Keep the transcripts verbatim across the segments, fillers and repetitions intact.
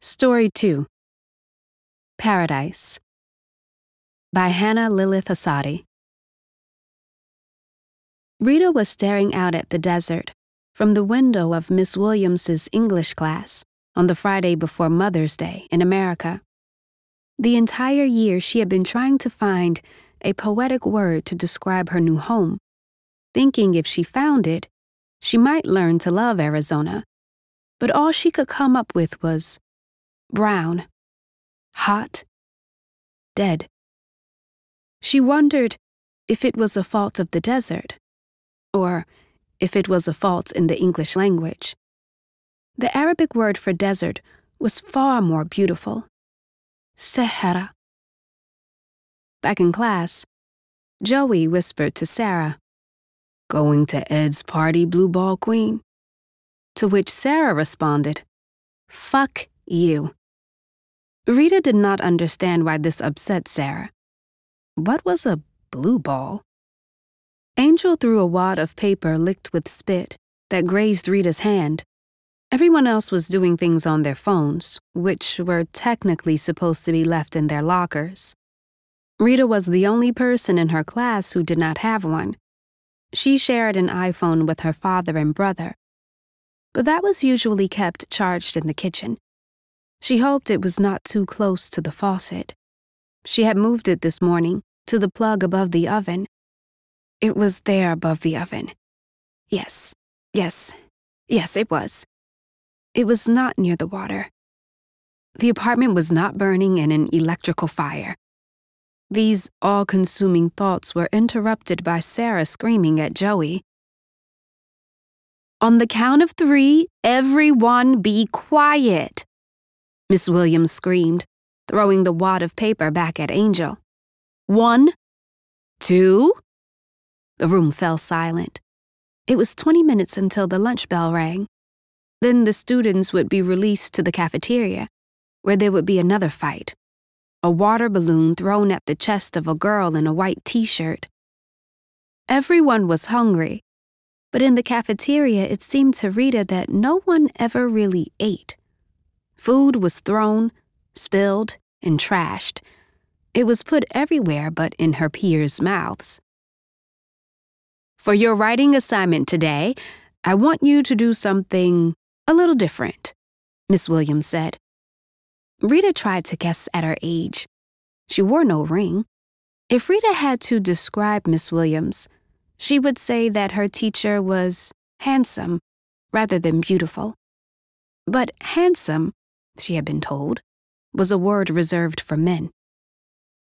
Story two. Paradise by Hannah Lilith Asadi. Rita was staring out at the desert from the window of Miss Williams's English class on the Friday before Mother's Day in America. The entire year she had been trying to find a poetic word to describe her new home, thinking if she found it, she might learn to love Arizona. But all she could come up with was brown, hot, dead. She wondered if it was a fault of the desert, or if it was a fault in the English language. The Arabic word for desert was far more beautiful, Sahara. Back in class, Joey whispered to Sarah, "Going to Ed's party, blue ball queen?" To which Sarah responded, "Fuck you." Rita did not understand why this upset Sarah. What was a blue ball? Angel threw a wad of paper licked with spit that grazed Rita's hand. Everyone else was doing things on their phones, which were technically supposed to be left in their lockers. Rita was the only person in her class who did not have one. She shared an iPhone with her father and brother, but that was usually kept charged in the kitchen. She hoped it was not too close to the faucet. She had moved it this morning to the plug above the oven. It was there above the oven. Yes, yes, yes, it was. It was not near the water. The apartment was not burning in an electrical fire. These all-consuming thoughts were interrupted by Sarah screaming at Joey, "On the count of three, everyone be quiet," Miss Williams screamed, throwing the wad of paper back at Angel. "One, two." The room fell silent. It was twenty minutes until the lunch bell rang. Then the students would be released to the cafeteria, where there would be another fight. A water balloon thrown at the chest of a girl in a white t-shirt. Everyone was hungry, but in the cafeteria it seemed to Rita that no one ever really ate. Food was thrown, spilled, and trashed. It was put everywhere but in her peers' mouths. "For your writing assignment today, I want you to do something a little different," Miss Williams said. Rita tried to guess at her age. She wore no ring. If Rita had to describe Miss Williams, she would say that her teacher was handsome rather than beautiful. But handsome, she had been told, was a word reserved for men.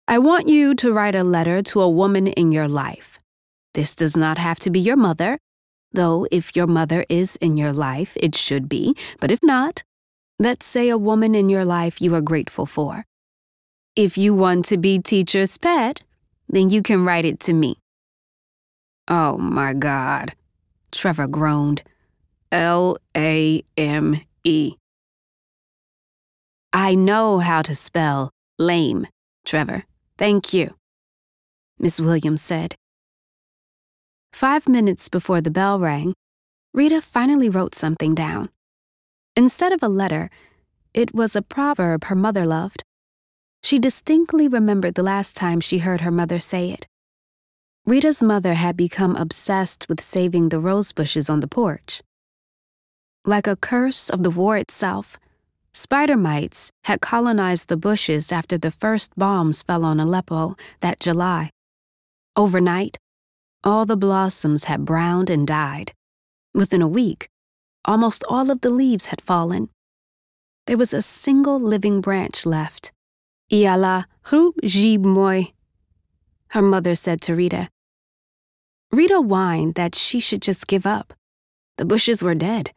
"I want you to write a letter to a woman in your life. This does not have to be your mother, though if your mother is in your life, it should be, but if not, let's say a woman in your life you are grateful for. If you want to be teacher's pet, then you can write it to me." "Oh my God," Trevor groaned. L A M E. "I know how to spell lame, Trevor. Thank you," Miss Williams said. Five minutes before the bell rang, Rita finally wrote something down. Instead of a letter, it was a proverb her mother loved. She distinctly remembered the last time she heard her mother say it. Rita's mother had become obsessed with saving the rose bushes on the porch. Like a curse of the war itself, spider mites had colonized the bushes after the first bombs fell on Aleppo that July. Overnight, all the blossoms had browned and died. Within a week, almost all of the leaves had fallen. There was a single living branch left. "Yalla, hrub jib moi," her mother said to Rita. Rita whined that she should just give up. The bushes were dead.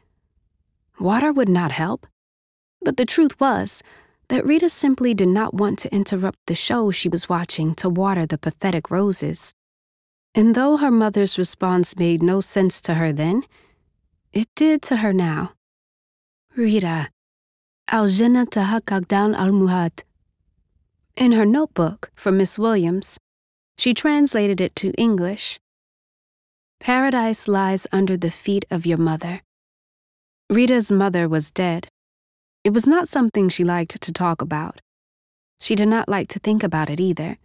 Water would not help. But the truth was that Rita simply did not want to interrupt the show she was watching to water the pathetic roses. And though her mother's response made no sense to her then, it did to her now. "Rita, al-jenna tahakakdan al-muhat." In her notebook from Miss Williams, she translated it to English. "Paradise lies under the feet of your mother." Rita's mother was dead. It was not something she liked to talk about. She did not like to think about it either.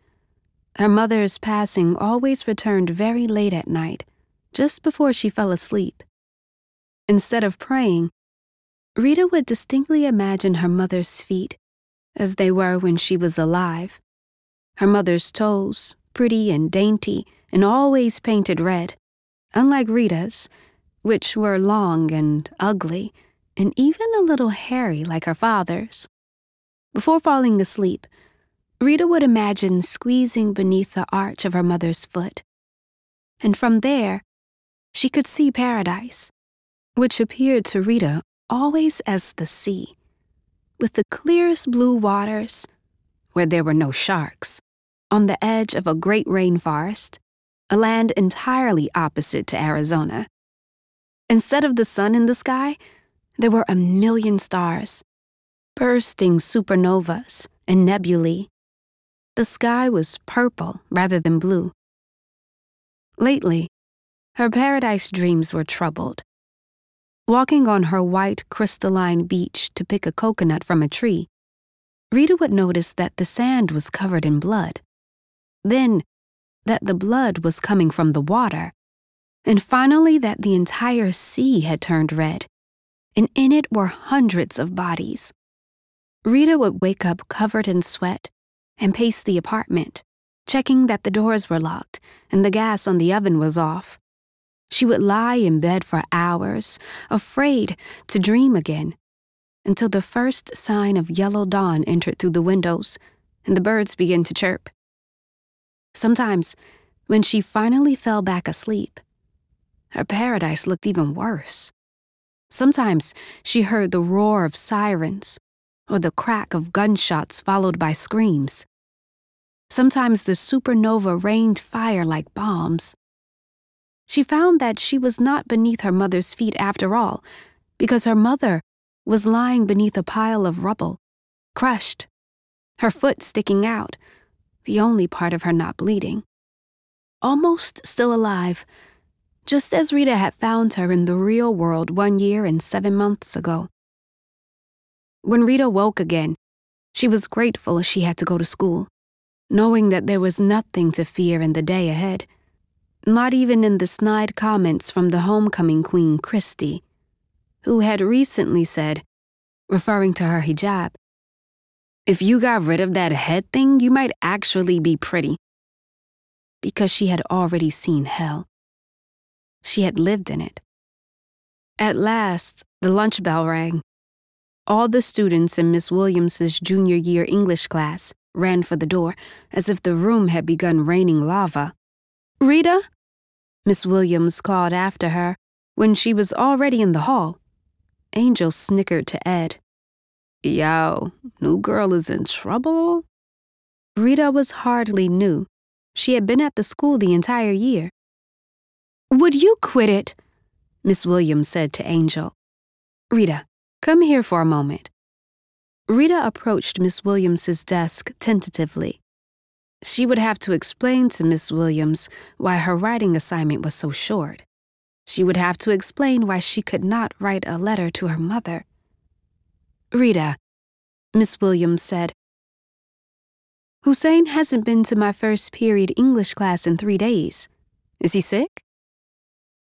Her mother's passing always returned very late at night, just before she fell asleep. Instead of praying, Rita would distinctly imagine her mother's feet, as they were when she was alive. Her mother's toes, pretty and dainty and always painted red, unlike Rita's, which were long and ugly, and even a little hairy like her father's. Before falling asleep, Rita would imagine squeezing beneath the arch of her mother's foot. And from there, she could see paradise, which appeared to Rita always as the sea, with the clearest blue waters, where there were no sharks, on the edge of a great rainforest, a land entirely opposite to Arizona. Instead of the sun in the sky, there were a million stars, bursting supernovas and nebulae. The sky was purple rather than blue. Lately, her paradise dreams were troubled. Walking on her white crystalline beach to pick a coconut from a tree, Rita would notice that the sand was covered in blood, then that the blood was coming from the water, and finally that the entire sea had turned red, and in it were hundreds of bodies. Rita would wake up covered in sweat and pace the apartment, checking that the doors were locked and the gas on the oven was off. She would lie in bed for hours, afraid to dream again, until the first sign of yellow dawn entered through the windows and the birds began to chirp. Sometimes, when she finally fell back asleep, her paradise looked even worse. Sometimes she heard the roar of sirens or the crack of gunshots followed by screams. Sometimes the supernova rained fire like bombs. She found that she was not beneath her mother's feet after all, because her mother was lying beneath a pile of rubble, crushed, her foot sticking out, the only part of her not bleeding. Almost still alive, just as Rita had found her in the real world one year and seven months ago. When Rita woke again, she was grateful she had to go to school, knowing that there was nothing to fear in the day ahead, not even in the snide comments from the homecoming queen, Christy, who had recently said, referring to her hijab, "If you got rid of that head thing, you might actually be pretty." Because she had already seen hell. She had lived in it. At last, the lunch bell rang. All the students in Miss Williams' junior year English class ran for the door, as if the room had begun raining lava. "Rita?" Miss Williams called after her when she was already in the hall. Angel snickered to Ed. "Yo, new girl is in trouble?" Rita was hardly new. She had been at the school the entire year. "Would you quit it?" Miss Williams said to Angel. "Rita, come here for a moment." Rita approached Miss Williams' desk tentatively. She would have to explain to Miss Williams why her writing assignment was so short. She would have to explain why she could not write a letter to her mother. "Rita," Miss Williams said, "Hussein hasn't been to my first period English class in three days. Is he sick?"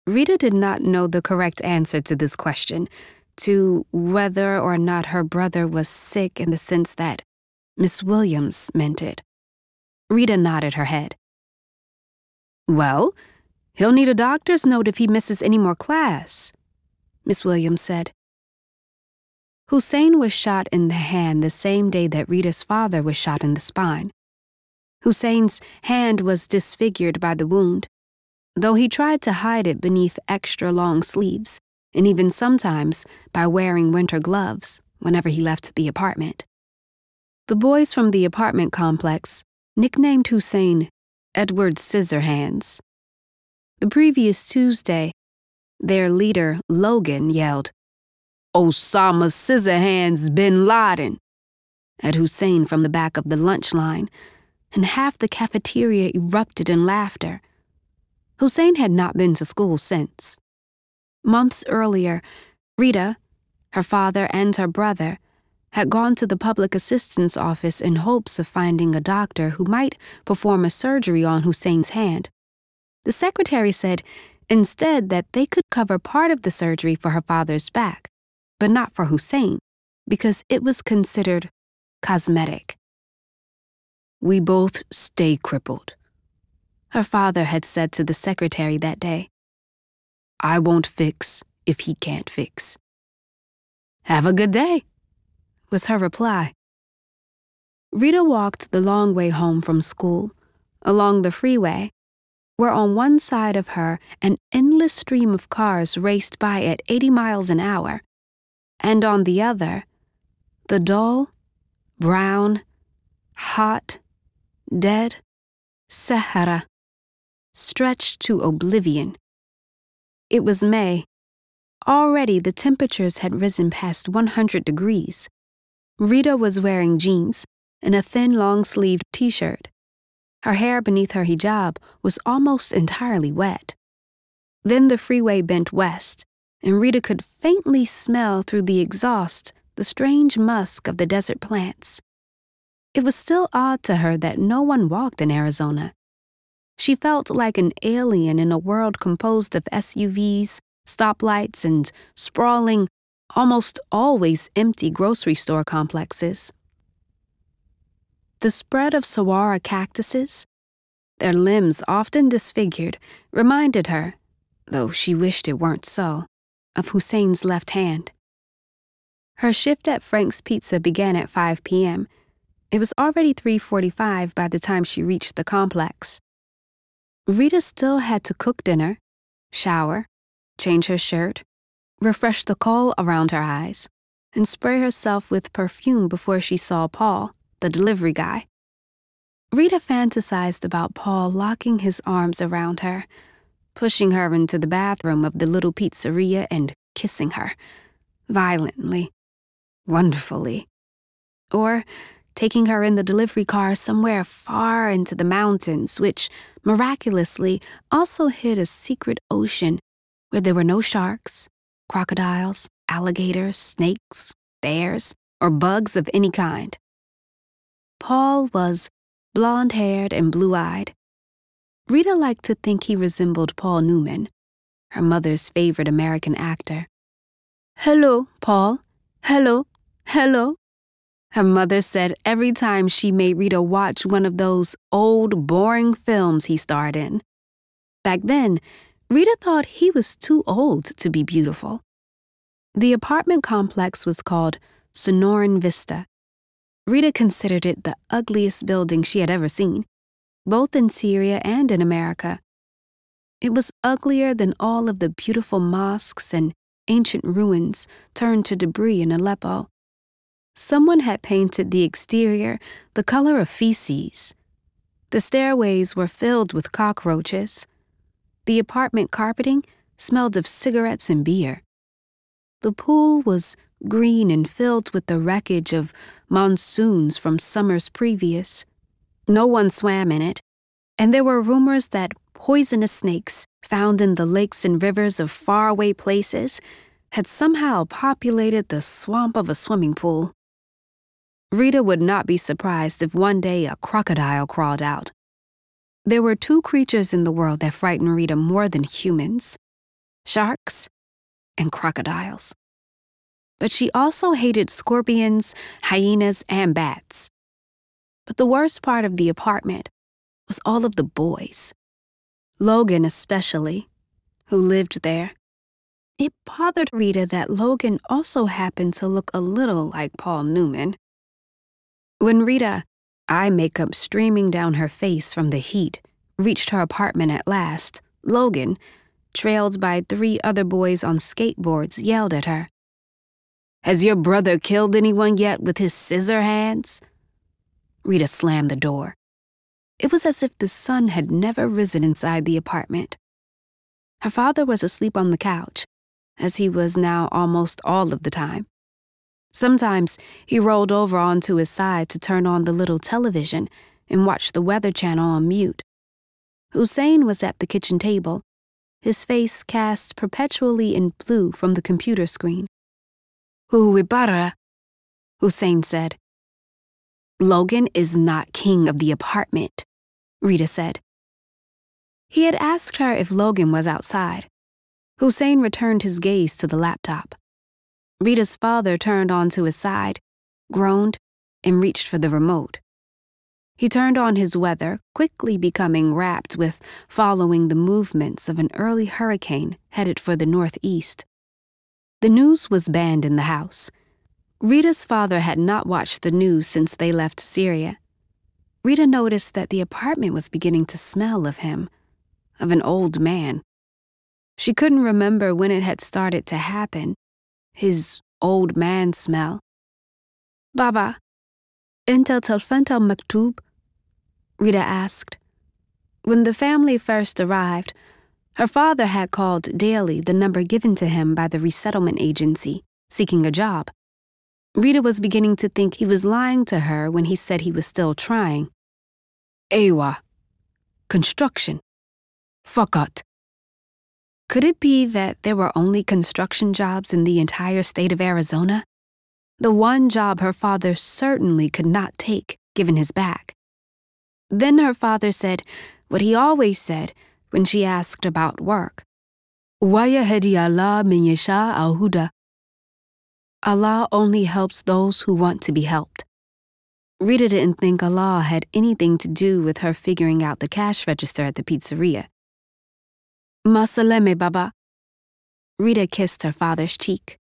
Rita did not know the correct answer to this question, to whether or not her brother was sick in the sense that Miss Williams meant it. Rita nodded her head. "Well, he'll need a doctor's note if he misses any more class," Miss Williams said. Hussein was shot in the hand the same day that Rita's father was shot in the spine. Hussein's hand was disfigured by the wound, though he tried to hide it beneath extra long sleeves, and even sometimes by wearing winter gloves whenever he left the apartment. The boys from the apartment complex nicknamed Hussein Edward Scissorhands. The previous Tuesday, their leader, Logan, yelled, "Osama Scissorhands Bin Laden," at Hussein from the back of the lunch line, and half the cafeteria erupted in laughter. Hussein had not been to school since. Months earlier, Rita, her father, and her brother had gone to the public assistance office in hopes of finding a doctor who might perform a surgery on Hussein's hand. The secretary said instead that they could cover part of the surgery for her father's back, but not for Hussein, because it was considered cosmetic. "We both stay crippled," her father had said to the secretary that day. "I won't fix if he can't fix." "Have a good day," was her reply. Rita walked the long way home from school, along the freeway, where on one side of her an endless stream of cars raced by at eighty miles an hour, and on the other, the dull, brown, hot, dead Sahara stretched to oblivion. It was May. Already the temperatures had risen past one hundred degrees. Rita was wearing jeans and a thin long-sleeved t-shirt. Her hair beneath her hijab was almost entirely wet. Then the freeway bent west, and Rita could faintly smell through the exhaust the strange musk of the desert plants. It was still odd to her that no one walked in Arizona. She felt like an alien in a world composed of S U Vs, stoplights, and sprawling, almost always empty grocery store complexes. The spread of saguaro cactuses, their limbs often disfigured, reminded her, though she wished it weren't so, of Hussein's left hand. Her shift at Frank's Pizza began at five p.m. It was already three forty-five by the time she reached the complex. Rita still had to cook dinner, shower, change her shirt, refresh the coal around her eyes, and spray herself with perfume before she saw Paul, the delivery guy. Rita fantasized about Paul locking his arms around her, pushing her into the bathroom of the little pizzeria and kissing her, violently, wonderfully, or taking her in the delivery car somewhere far into the mountains, which miraculously also hid a secret ocean where there were no sharks, crocodiles, alligators, snakes, bears, or bugs of any kind. Paul was blonde-haired and blue-eyed. Rita liked to think he resembled Paul Newman, her mother's favorite American actor. "Hello, Paul. Hello. Hello," her mother said every time she made Rita watch one of those old, boring films he starred in. Back then, Rita thought he was too old to be beautiful. The apartment complex was called Sonoran Vista. Rita considered it the ugliest building she had ever seen, both in Syria and in America. It was uglier than all of the beautiful mosques and ancient ruins turned to debris in Aleppo. Someone had painted the exterior the color of feces. The stairways were filled with cockroaches. The apartment carpeting smelled of cigarettes and beer. The pool was green and filled with the wreckage of monsoons from summers previous. No one swam in it, and there were rumors that poisonous snakes found in the lakes and rivers of faraway places had somehow populated the swamp of a swimming pool. Rita would not be surprised if one day a crocodile crawled out. There were two creatures in the world that frightened Rita more than humans: sharks and crocodiles. But she also hated scorpions, hyenas, and bats. But the worst part of the apartment was all of the boys. Logan especially, who lived there. It bothered Rita that Logan also happened to look a little like Paul Newman. When Rita, eye makeup streaming down her face from the heat, reached her apartment at last, Logan, trailed by three other boys on skateboards, yelled at her, "Has your brother killed anyone yet with his scissor hands?" Rita slammed the door. It was as if the sun had never risen inside the apartment. Her father was asleep on the couch, as he was now almost all of the time. Sometimes he rolled over onto his side to turn on the little television and watch the Weather Channel on mute. Hussein was at the kitchen table, his face cast perpetually in blue from the computer screen. "Who ibara?" Hussein said. Logan is not king of the apartment, Rita said. He had asked her if Logan was outside. Hussein returned his gaze to the laptop. Rita's father turned onto his side, groaned, and reached for the remote. He turned on his weather, quickly becoming rapt with following the movements of an early hurricane headed for the northeast. The news was banned in the house. Rita's father had not watched the news since they left Syria. Rita noticed that the apartment was beginning to smell of him, of an old man. She couldn't remember when it had started to happen, his old man smell. Baba, Inta Telfenta Maktub? Rita asked. When the family first arrived, her father had called daily the number given to him by the resettlement agency, seeking a job. Rita was beginning to think he was lying to her when he said he was still trying. Ewa. Construction. Fakat. Could it be that there were only construction jobs in the entire state of Arizona? The one job her father certainly could not take, given his back. Then her father said what he always said when she asked about work. Wayahedi Allah min yasha al-huda. Allah only helps those who want to be helped. Rita didn't think Allah had anything to do with her figuring out the cash register at the pizzeria. Masaleme, Baba. Rita kissed her father's cheek.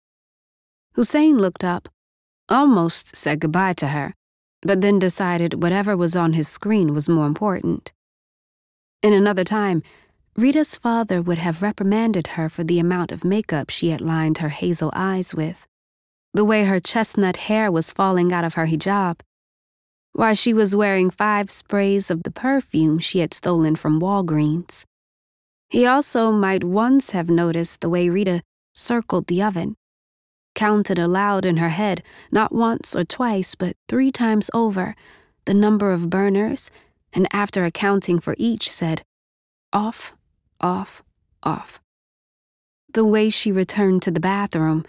Hussein looked up, almost said goodbye to her, but then decided whatever was on his screen was more important. In another time, Rita's father would have reprimanded her for the amount of makeup she had lined her hazel eyes with, the way her chestnut hair was falling out of her hijab, why she was wearing five sprays of the perfume she had stolen from Walgreens. He also might once have noticed the way Rita circled the oven, counted aloud in her head, not once or twice, but three times over, the number of burners, and after accounting for each said, off, off, off. The way she returned to the bathroom,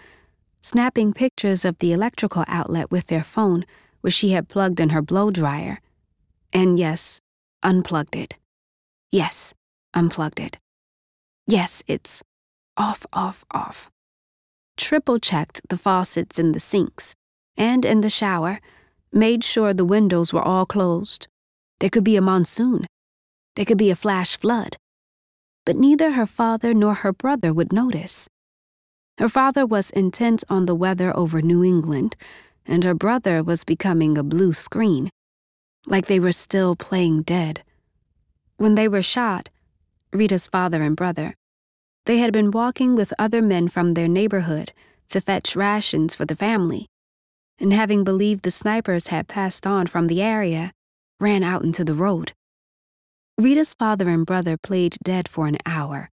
snapping pictures of the electrical outlet with their phone, which she had plugged in her blow-dryer. And yes, unplugged it. Yes, unplugged it. Yes, it's off, off, off. Triple-checked the faucets in the sinks and in the shower, made sure the windows were all closed. There could be a monsoon. There could be a flash flood. But neither her father nor her brother would notice. Her father was intent on the weather over New England, and her brother was becoming a blue screen, like they were still playing dead. When they were shot, Rita's father and brother, they had been walking with other men from their neighborhood to fetch rations for the family, and having believed the snipers had passed on from the area, ran out into the road. Rita's father and brother played dead for an hour,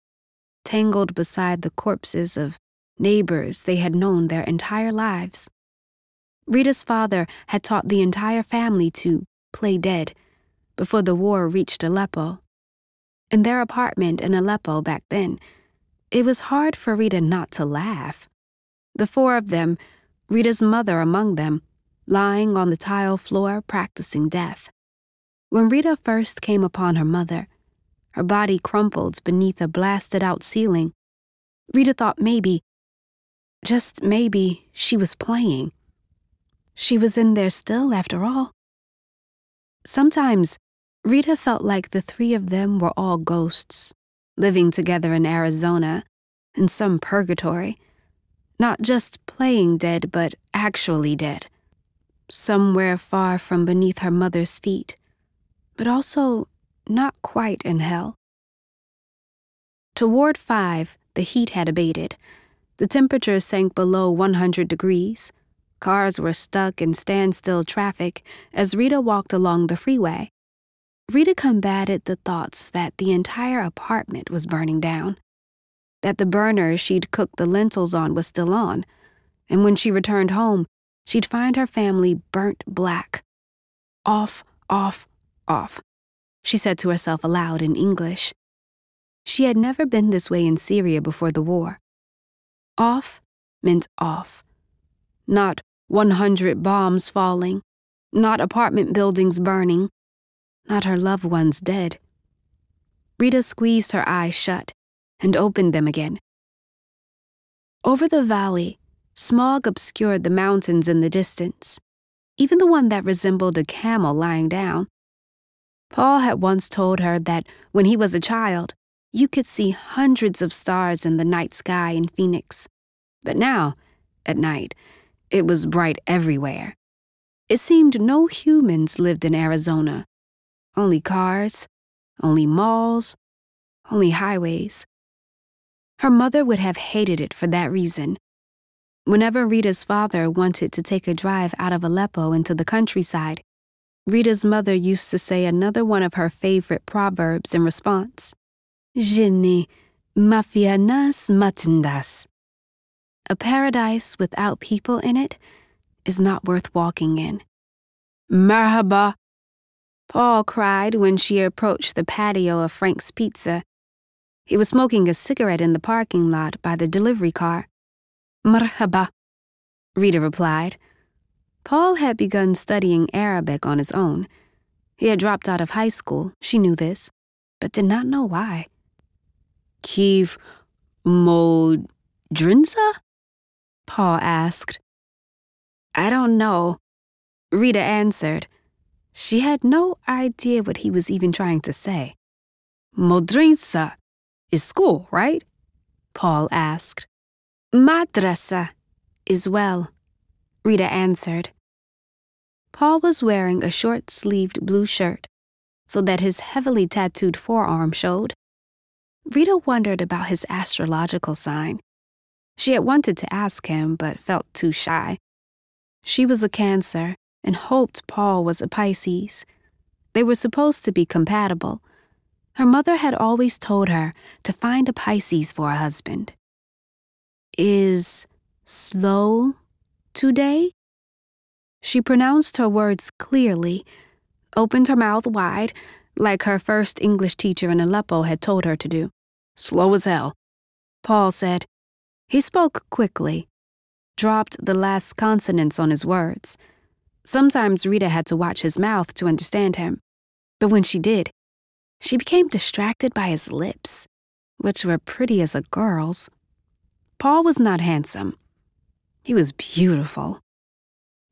tangled beside the corpses of neighbors they had known their entire lives. Rita's father had taught the entire family to play dead before the war reached Aleppo. In their apartment in Aleppo back then, it was hard for Rita not to laugh. The four of them, Rita's mother among them, lying on the tile floor practicing death. When Rita first came upon her mother, her body crumpled beneath a blasted-out ceiling. Rita thought maybe, just maybe, she was playing. She was in there still, after all. Sometimes, Rita felt like the three of them were all ghosts, living together in Arizona, in some purgatory, not just playing dead but actually dead, somewhere far from beneath her mother's feet, but also not quite in hell. Toward five, the heat had abated. The temperature sank below one hundred degrees. Cars were stuck in standstill traffic as Rita walked along the freeway. Rita combated the thoughts that the entire apartment was burning down, that the burner she'd cooked the lentils on was still on, and when she returned home, she'd find her family burnt black. Off, off, off, she said to herself aloud in English. She had never been this way in Syria before the war. Off meant off, not one hundred bombs falling, not apartment buildings burning, not her loved ones dead. Rita squeezed her eyes shut and opened them again. Over the valley, smog obscured the mountains in the distance, even the one that resembled a camel lying down. Paul had once told her that when he was a child, you could see hundreds of stars in the night sky in Phoenix. But now, at night, it was bright everywhere. It seemed no humans lived in Arizona. Only cars, only malls, only highways. Her mother would have hated it for that reason. Whenever Rita's father wanted to take a drive out of Aleppo into the countryside, Rita's mother used to say another one of her favorite proverbs in response. Je ne mafianas matindas. A paradise without people in it is not worth walking in. Merhaba, Paul cried when she approached the patio of Frank's Pizza. He was smoking a cigarette in the parking lot by the delivery car. Merhaba, Rita replied. Paul had begun studying Arabic on his own. He had dropped out of high school, she knew this, but did not know why. Kif modrinza? Paul asked. I don't know, Rita answered. She had no idea what he was even trying to say. Modrinza is school, right? Paul asked. Madrasa is well, Rita answered. Paul was wearing a short-sleeved blue shirt so that his heavily tattooed forearm showed. Rita wondered about his astrological sign. She had wanted to ask him but felt too shy. She was a Cancer and hoped Paul was a Pisces. They were supposed to be compatible. Her mother had always told her to find a Pisces for a husband. Is slow today? She pronounced her words clearly, opened her mouth wide, like her first English teacher in Aleppo had told her to do. Slow as hell, Paul said. He spoke quickly, dropped the last consonants on his words. Sometimes Rita had to watch his mouth to understand him, but when she did, she became distracted by his lips, which were pretty as a girl's. Paul was not handsome. He was beautiful.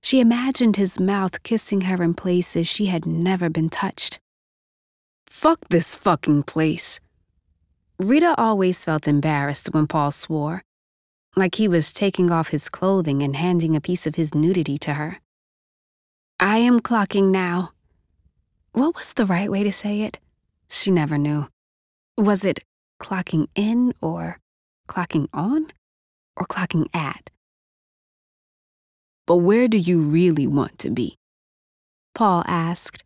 She imagined his mouth kissing her in places she had never been touched. Fuck this fucking place. Rita always felt embarrassed when Paul swore, like he was taking off his clothing and handing a piece of his nudity to her. I am clocking now. What was the right way to say it? She never knew. Was it clocking in or clocking on or clocking at? But where do you really want to be? Paul asked.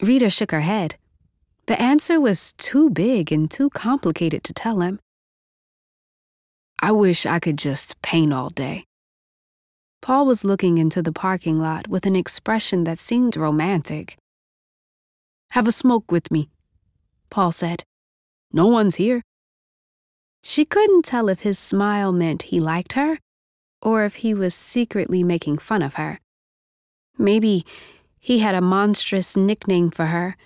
Rita shook her head. The answer was too big and too complicated to tell him. I wish I could just paint all day. Paul was looking into the parking lot with an expression that seemed romantic. Have a smoke with me, Paul said. No one's here. She couldn't tell if his smile meant he liked her or if he was secretly making fun of her. Maybe he had a monstrous nickname for her,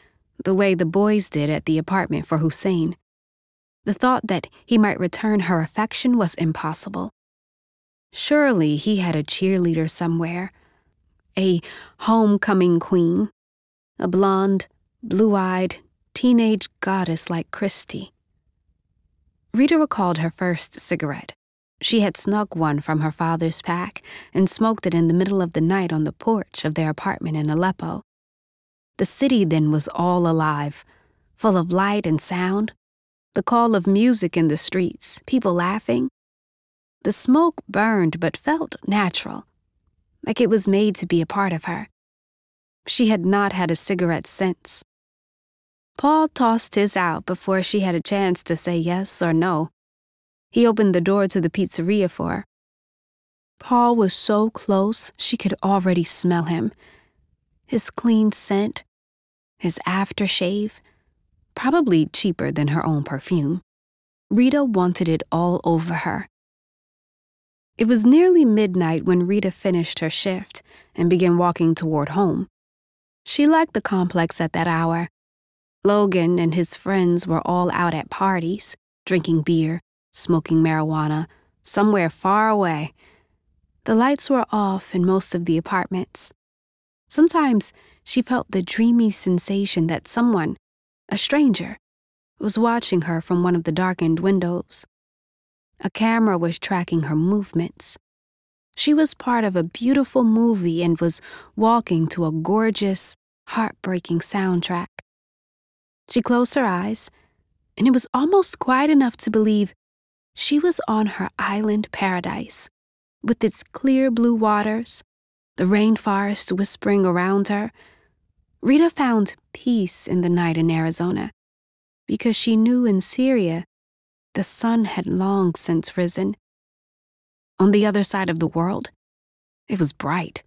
the way the boys did at the apartment for Hussein. The thought that he might return her affection was impossible. Surely he had a cheerleader somewhere, a homecoming queen, a blonde, blue-eyed, teenage goddess like Christy. Rita recalled her first cigarette. She had snuck one from her father's pack and smoked it in the middle of the night on the porch of their apartment in Aleppo. The city then was all alive, full of light and sound, the call of music in the streets, people laughing. The smoke burned but felt natural, like it was made to be a part of her. She had not had a cigarette since. Paul tossed his out before she had a chance to say yes or no. He opened the door to the pizzeria for her. Paul was so close she could already smell him. His clean scent, his aftershave, probably cheaper than her own perfume. Rita wanted it all over her. It was nearly midnight when Rita finished her shift and began walking toward home. She liked the complex at that hour. Logan and his friends were all out at parties, drinking beer, smoking marijuana, somewhere far away. The lights were off in most of the apartments. Sometimes she felt the dreamy sensation that someone, a stranger, was watching her from one of the darkened windows. A camera was tracking her movements. She was part of a beautiful movie and was walking to a gorgeous, heartbreaking soundtrack. She closed her eyes, and it was almost quiet enough to believe she was on her island paradise, with its clear blue waters, the rainforest whispering around her. Rita found peace in the night in Arizona, because she knew in Syria the sun had long since risen. On the other side of the world, it was bright.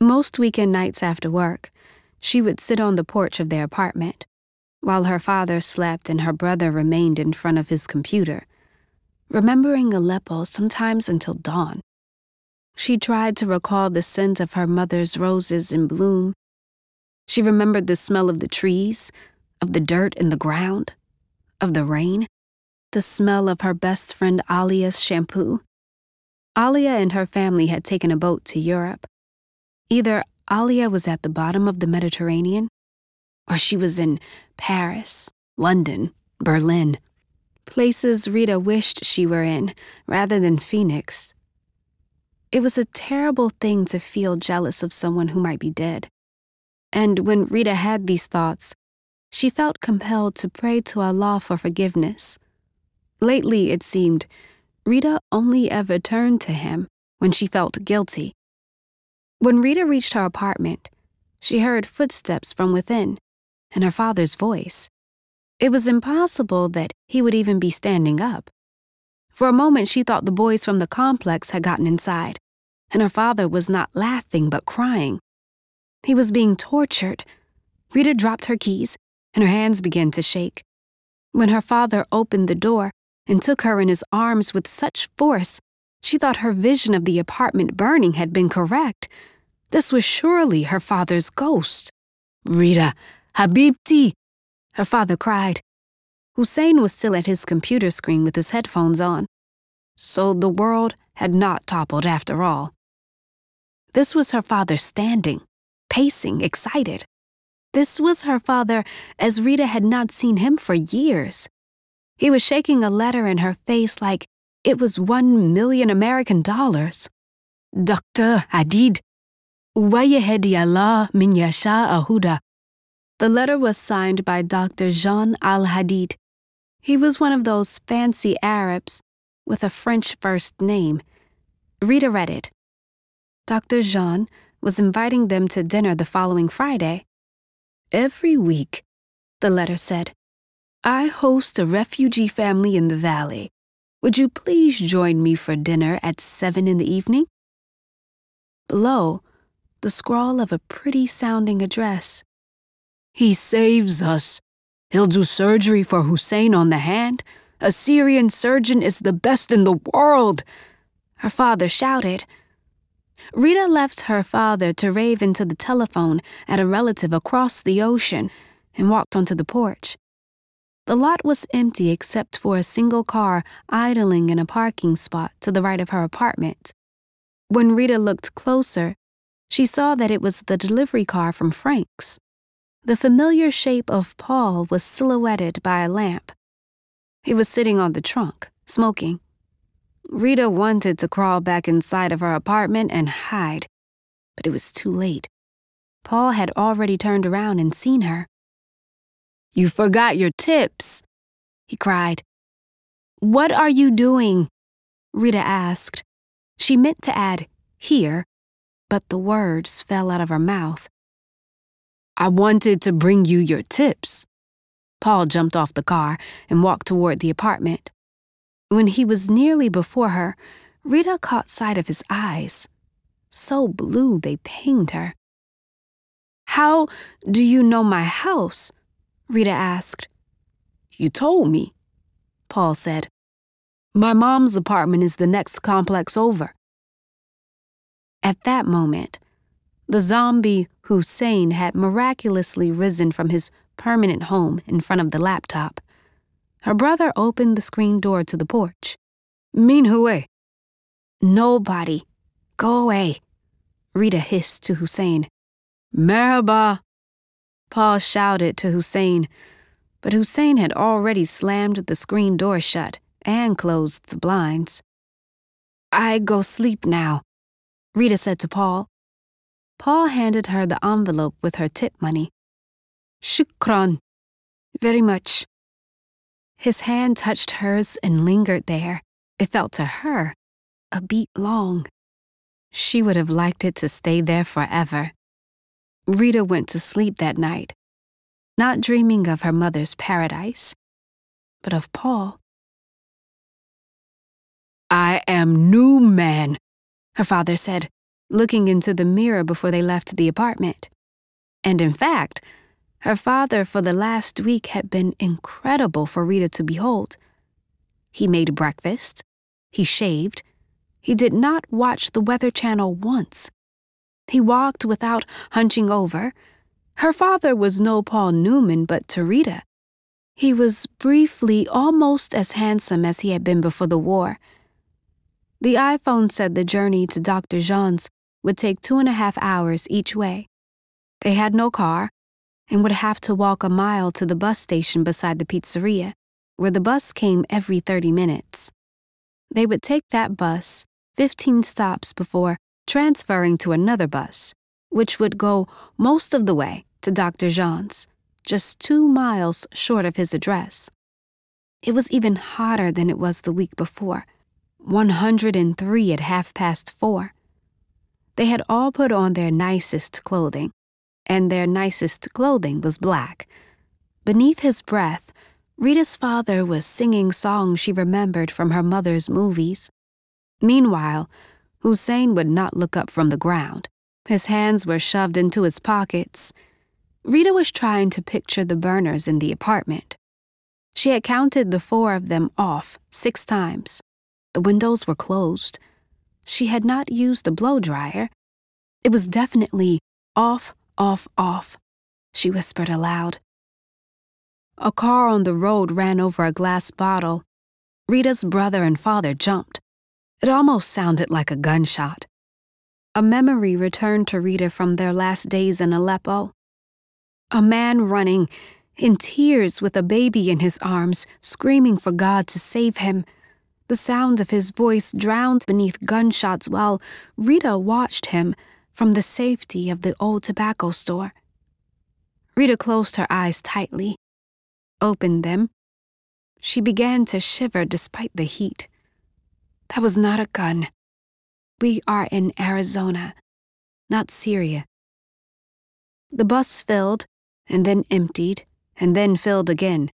Most weekend nights after work, she would sit on the porch of their apartment, while her father slept and her brother remained in front of his computer, remembering Aleppo sometimes until dawn. She tried to recall the scent of her mother's roses in bloom. She remembered the smell of the trees, of the dirt in the ground, of the rain, the smell of her best friend Alia's shampoo. Alia and her family had taken a boat to Europe. Either Alia was at the bottom of the Mediterranean, or she was in Paris, London, Berlin, places Rita wished she were in rather than Phoenix. It was a terrible thing to feel jealous of someone who might be dead. And when Rita had these thoughts, she felt compelled to pray to Allah for forgiveness. Lately, it seemed, Rita only ever turned to him when she felt guilty. When Rita reached her apartment, she heard footsteps from within and her father's voice. It was impossible that he would even be standing up. For a moment, she thought the boys from the complex had gotten inside, and her father was not laughing but crying. He was being tortured. Rita dropped her keys, and her hands began to shake. When her father opened the door and took her in his arms with such force, she thought her vision of the apartment burning had been correct. This was surely her father's ghost. "Rita, Habibti!" her father cried. Hussein was still at his computer screen with his headphones on. So the world had not toppled after all. This was her father standing, pacing, excited. This was her father as Rita had not seen him for years. He was shaking a letter in her face like it was one million American dollars. "Doctor Hadid, wa yahdi Allah min yasha'u huda." The letter was signed by Doctor Jean Al Hadid. He was one of those fancy Arabs with a French first name. Rita read it. Doctor Jean was inviting them to dinner the following Friday. "Every week," the letter said, "I host a refugee family in the valley. Would you please join me for dinner at seven in the evening?" Below, the scrawl of a pretty-sounding address. "He saves us. He'll do surgery for Hussein on the hand. A Syrian surgeon is the best in the world," her father shouted. Rita left her father to rave into the telephone at a relative across the ocean and walked onto the porch. The lot was empty except for a single car idling in a parking spot to the right of her apartment. When Rita looked closer, she saw that it was the delivery car from Frank's. The familiar shape of Paul was silhouetted by a lamp. He was sitting on the trunk, smoking. Rita wanted to crawl back inside of her apartment and hide, but it was too late. Paul had already turned around and seen her. "You forgot your tips," he cried. "What are you doing?" Rita asked. She meant to add, "here," but the words fell out of her mouth. "I wanted to bring you your tips." Paul jumped off the car and walked toward the apartment. When he was nearly before her, Rita caught sight of his eyes. So blue they pained her. "How do you know my house?" Rita asked. "You told me," Paul said. My mom's apartment is the next complex over." At that moment, the zombie Hussein had miraculously risen from his permanent home in front of the laptop. Her brother opened the screen door to the porch. "Mean Huey." "Nobody. Go away," Rita hissed to Hussein. "Merhaba," Paul shouted to Hussein, but Hussein had already slammed the screen door shut and closed the blinds. "I go sleep now," Rita said to Paul. Paul handed her the envelope with her tip money. "Shukran, very much." His hand touched hers and lingered there. It felt to her a beat long. She would have liked it to stay there forever. Rita went to sleep that night, not dreaming of her mother's paradise, but of Paul. "I am new man," her father said, looking into the mirror before they left the apartment. And in fact, her father for the last week had been incredible for Rita to behold. He made breakfast. He shaved. He did not watch the Weather Channel once. He walked without hunching over. Her father was no Paul Newman, but to Rita, he was briefly almost as handsome as he had been before the war. The iPhone said the journey to Doctor Jean's would take two and a half hours each way. They had no car and would have to walk a mile to the bus station beside the pizzeria, where the bus came every thirty minutes. They would take that bus fifteen stops before transferring to another bus, which would go most of the way to Doctor Jean's, just two miles short of his address. It was even hotter than it was the week before, one hundred and three at half past four. They had all put on their nicest clothing, and their nicest clothing was black. Beneath his breath, Rita's father was singing songs she remembered from her mother's movies. Meanwhile, Hussein would not look up from the ground. His hands were shoved into his pockets. Rita was trying to picture the burners in the apartment. She had counted the four of them off six times. The windows were closed. She had not used the blow-dryer. It was definitely off, off, off, she whispered aloud. A car on the road ran over a glass bottle. Rita's brother and father jumped. It almost sounded like a gunshot. A memory returned to Rita from their last days in Aleppo. A man running, in tears with a baby in his arms, screaming for God to save him. The sound of his voice drowned beneath gunshots while Rita watched him from the safety of the old tobacco store. Rita closed her eyes tightly, opened them. She began to shiver despite the heat. That was not a gun. We are in Arizona, not Syria. The bus filled, and then emptied, and then filled again.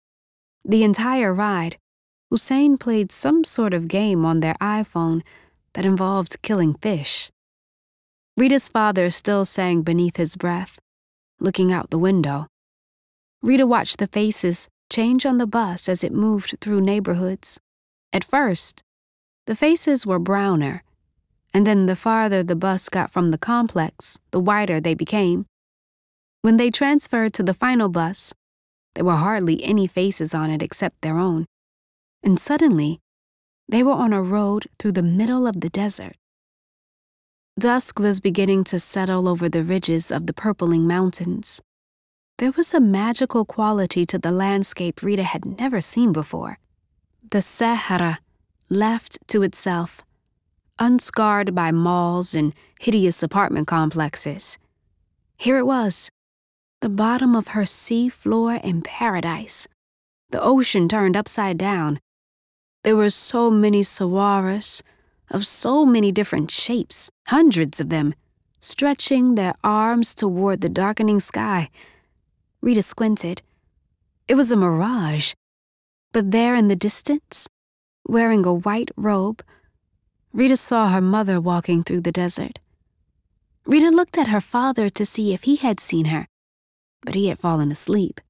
The entire ride, Hussein played some sort of game on their iPhone that involved killing fish. Rita's father still sang beneath his breath, looking out the window. Rita watched the faces change on the bus as it moved through neighborhoods. At first, the faces were browner, and then the farther the bus got from the complex, the whiter they became. When they transferred to the final bus, there were hardly any faces on it except their own, and suddenly, they were on a road through the middle of the desert. Dusk was beginning to settle over the ridges of the purpling mountains. There was a magical quality to the landscape Rita had never seen before. The Sahara, left to itself, unscarred by malls and hideous apartment complexes. Here it was, the bottom of her sea floor in paradise, the ocean turned upside down. There were so many saguaras, of so many different shapes, hundreds of them, stretching their arms toward the darkening sky. Rita squinted. It was a mirage. But there in the distance, wearing a white robe, Rita saw her mother walking through the desert. Rita looked at her father to see if he had seen her, but he had fallen asleep.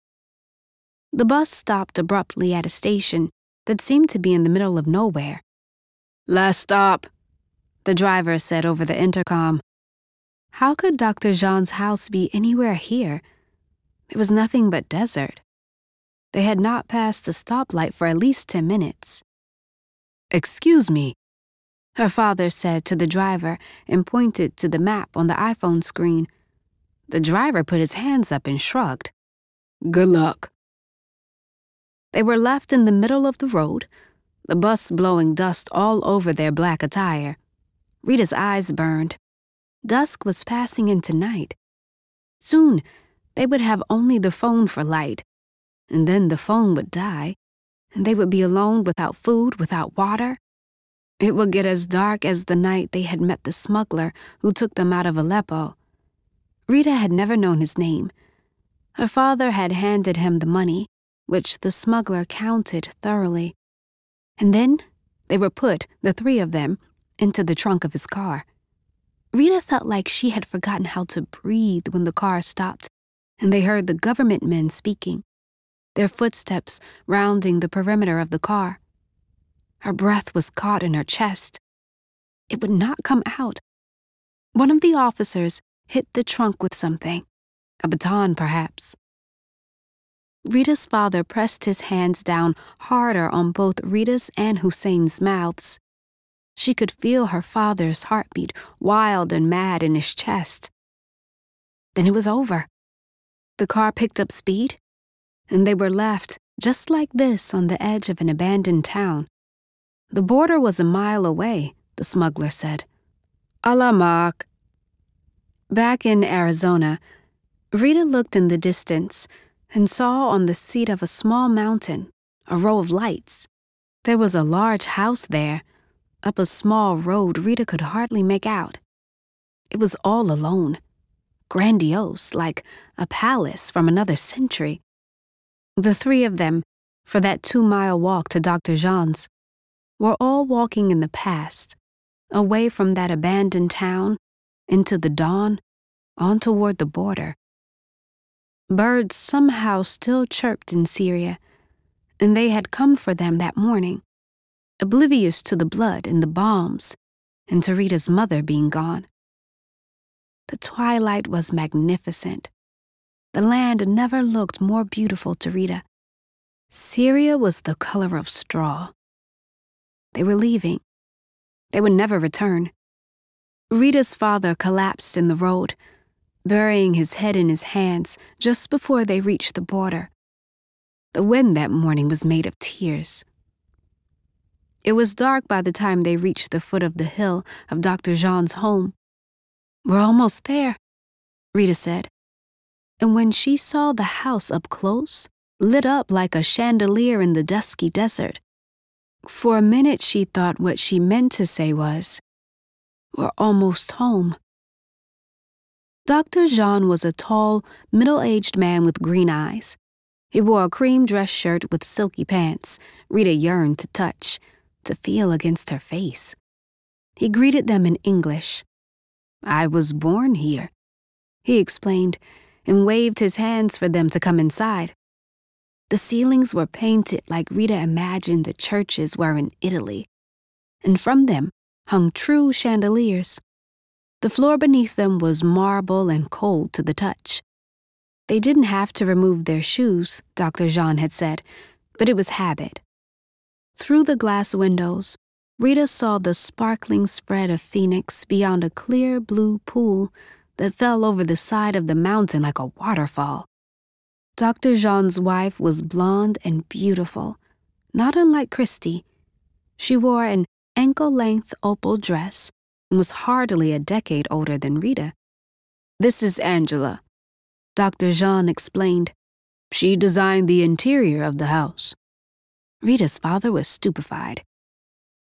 The bus stopped abruptly at a station, that seemed to be in the middle of nowhere. "Last stop," the driver said over the intercom. How could Doctor Jean's house be anywhere here? It was nothing but desert. They had not passed the stoplight for at least ten minutes. "Excuse me," her father said to the driver and pointed to the map on the iPhone screen. The driver put his hands up and shrugged. "Good luck." They were left in the middle of the road, the bus blowing dust all over their black attire. Rita's eyes burned. Dusk was passing into night. Soon, they would have only the phone for light, and then the phone would die, and they would be alone without food, without water. It would get as dark as the night they had met the smuggler who took them out of Aleppo. Rita had never known his name. Her father had handed him the money, which the smuggler counted thoroughly. And then they were put, the three of them, into the trunk of his car. Rita felt like she had forgotten how to breathe when the car stopped, and they heard the government men speaking, their footsteps rounding the perimeter of the car. Her breath was caught in her chest. It would not come out. One of the officers hit the trunk with something, a baton perhaps. Rita's father pressed his hands down harder on both Rita's and Hussein's mouths. She could feel her father's heartbeat, wild and mad, in his chest. Then it was over. The car picked up speed, and they were left just like this on the edge of an abandoned town. The border was a mile away, the smuggler said. "A la marque." Back in Arizona, Rita looked in the distance and saw on the seat of a small mountain a row of lights. There was a large house there, up a small road Rita could hardly make out. It was all alone, grandiose, like a palace from another century. The three of them, for that two-mile walk to Doctor Jean's, were all walking in the past, away from that abandoned town, into the dawn, on toward the border. Birds somehow still chirped in Syria, and they had come for them that morning, oblivious to the blood and the bombs, and to Rita's mother being gone. The twilight was magnificent. The land never looked more beautiful to Rita. Syria was the color of straw. They were leaving. They would never return. Rita's father collapsed in the road, burying his head in his hands just before they reached the border. The wind that morning was made of tears. It was dark by the time they reached the foot of the hill of Doctor Jean's home. "We're almost there," Rita said. And when she saw the house up close, lit up like a chandelier in the dusky desert, for a minute she thought what she meant to say was, "We're almost home." Doctor Jean was a tall, middle-aged man with green eyes. He wore a cream dress shirt with silky pants Rita yearned to touch, to feel against her face. He greeted them in English. "I was born here," he explained, and waved his hands for them to come inside. The ceilings were painted like Rita imagined the churches were in Italy, and from them hung true chandeliers. The floor beneath them was marble and cold to the touch. They didn't have to remove their shoes, Doctor Jean had said, but it was habit. Through the glass windows, Rita saw the sparkling spread of Phoenix beyond a clear blue pool that fell over the side of the mountain like a waterfall. Doctor Jean's wife was blonde and beautiful, not unlike Christie. She wore an ankle-length opal dress and was hardly a decade older than Rita. "This is Angela," Doctor Jean explained. "She designed the interior of the house." Rita's father was stupefied.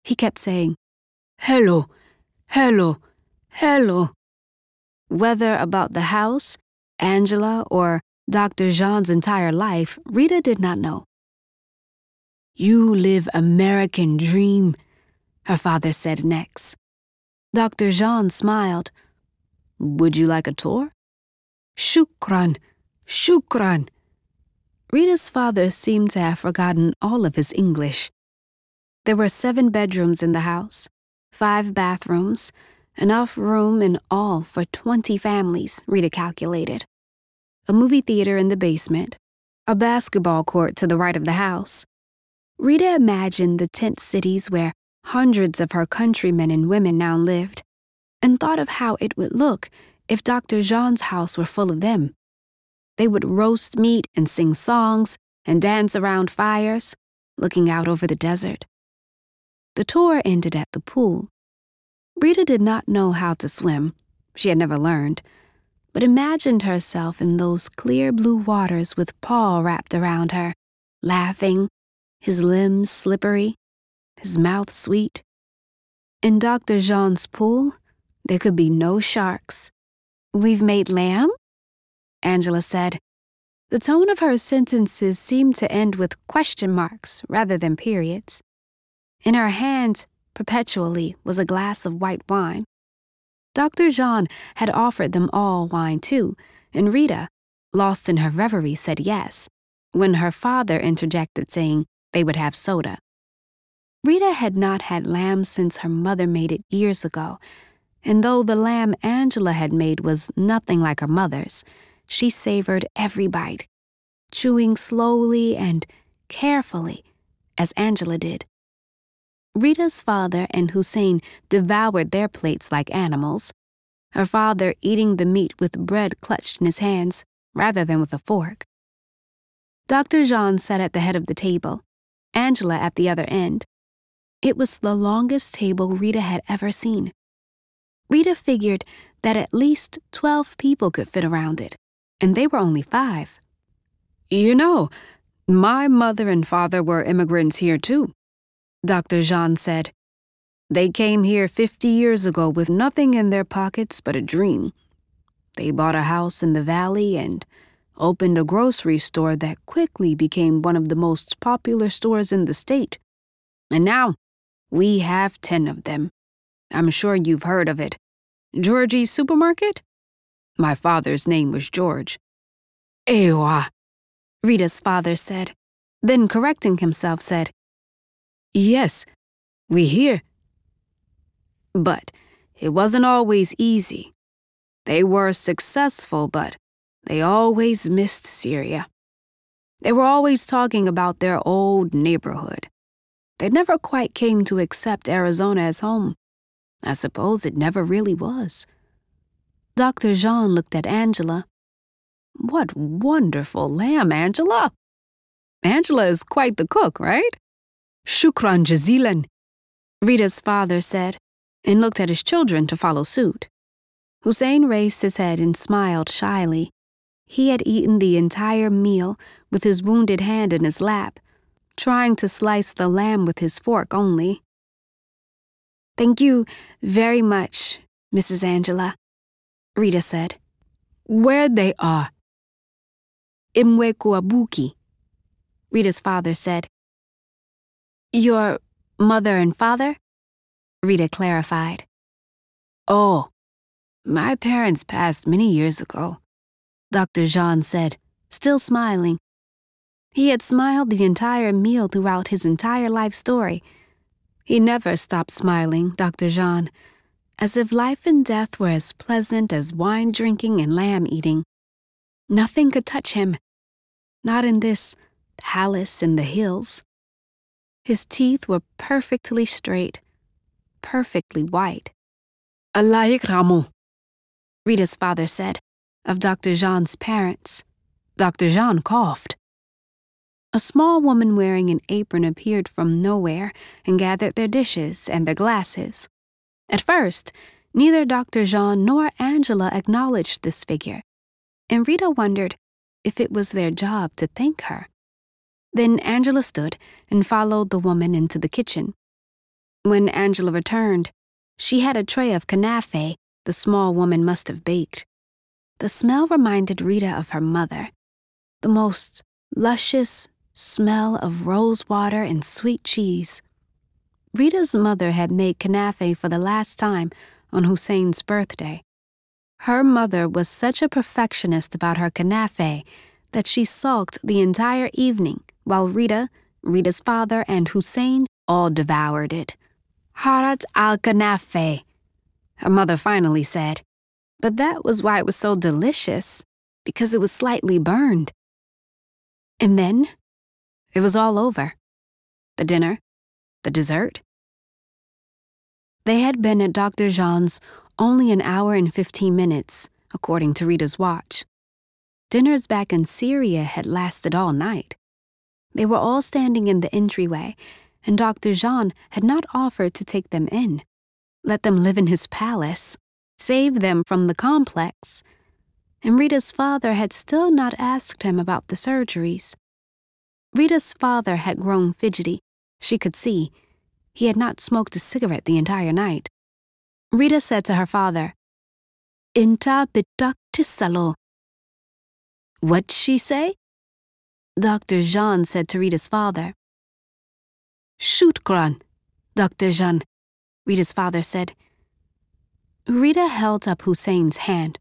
He kept saying, "Hello, hello, hello." Whether about the house, Angela, or Doctor Jean's entire life, Rita did not know. "You live American dream," her father said next. Doctor Jean smiled. "Would you like a tour?" "Shukran, shukran." Rita's father seemed to have forgotten all of his English. There were seven bedrooms in the house, five bathrooms, enough room in all for twenty families, Rita calculated. A movie theater in the basement, a basketball court to the right of the house. Rita imagined the tent cities where hundreds of her countrymen and women now lived, and thought of how it would look if Doctor Jean's house were full of them. They would roast meat and sing songs and dance around fires, looking out over the desert. The tour ended at the pool. Rita did not know how to swim. She had never learned, but imagined herself in those clear blue waters with Paul wrapped around her, laughing, his limbs slippery, his mouth sweet. In Doctor Jean's pool, there could be no sharks. "We've made lamb?" Angela said. The tone of her sentences seemed to end with question marks rather than periods. In her hand, perpetually, was a glass of white wine. Doctor Jean had offered them all wine, too, and Rita, lost in her reverie, said yes, when her father interjected, saying they would have soda. Rita had not had lamb since her mother made it years ago, and though the lamb Angela had made was nothing like her mother's, she savored every bite, chewing slowly and carefully, as Angela did. Rita's father and Hussein devoured their plates like animals, her father eating the meat with bread clutched in his hands rather than with a fork. Doctor Jean sat at the head of the table, Angela at the other end. It was the longest table Rita had ever seen. Rita figured that at least twelve people could fit around it, and they were only five. "You know, my mother and father were immigrants here too," Doctor Jean said. "They came here fifty years ago with nothing in their pockets but a dream. They bought a house in the valley and opened a grocery store that quickly became one of the most popular stores in the state. And now, we have ten of them. I'm sure you've heard of it. Georgie's Supermarket? My father's name was George." "Ewa," Rita's father said, then correcting himself said, "Yes, we hear." But it wasn't always easy. They were successful, but they always missed Syria. They were always talking about their old neighborhood. They never quite came to accept Arizona as home. I suppose it never really was. Doctor Jean looked at Angela. "What wonderful lamb, Angela! Angela is quite the cook, right?" "Shukran jazilan," Rita's father said, and looked at his children to follow suit. Hussein raised his head and smiled shyly. He had eaten the entire meal with his wounded hand in his lap, trying to slice the lamb with his fork only. "Thank you very much, Missus Angela," Rita said. "Where they are?" "Imwekuabuki," Rita's father said. "Your mother and father?" Rita clarified. "Oh, my parents passed many years ago," Doctor Jean said, still smiling. He had smiled the entire meal throughout his entire life story. He never stopped smiling, Doctor Jean, as if life and death were as pleasant as wine drinking and lamb eating. Nothing could touch him, not in this palace in the hills. His teeth were perfectly straight, perfectly white. "Allah ikramu," Rita's father said, of Doctor Jean's parents. Doctor Jean coughed. A small woman wearing an apron appeared from nowhere and gathered their dishes and their glasses. At first, neither Doctor Jean nor Angela acknowledged this figure, and Rita wondered if it was their job to thank her. Then Angela stood and followed the woman into the kitchen. When Angela returned, she had a tray of kanafe the small woman must have baked. The smell reminded Rita of her mother, the most luscious smell of rose water and sweet cheese. Rita's mother had made kanafe for the last time on Hussein's birthday. Her mother was such a perfectionist about her kanafe that she sulked the entire evening while Rita, Rita's father, and Hussein All devoured it. Harat al-kanafe, her mother finally said. But that was why it was so delicious, because it was slightly burned. And then, it was all over. The dinner, the dessert. They had been at Doctor Jean's only an hour and fifteen minutes, according to Rita's watch. Dinners back in Syria had lasted all night. They were all standing in the entryway, and Doctor Jean had not offered to take them in, let them live in his palace, save them from the complex, and Rita's father had still not asked him about the surgeries. Rita's father had grown fidgety, she could see. He had not smoked a cigarette the entire night. Rita said to her father, "Inta bidak tisalo." "What'd she say?" Doctor Jean said to Rita's father. "Shukran, Doctor Jean," Rita's father said. Rita held up Hussein's hand.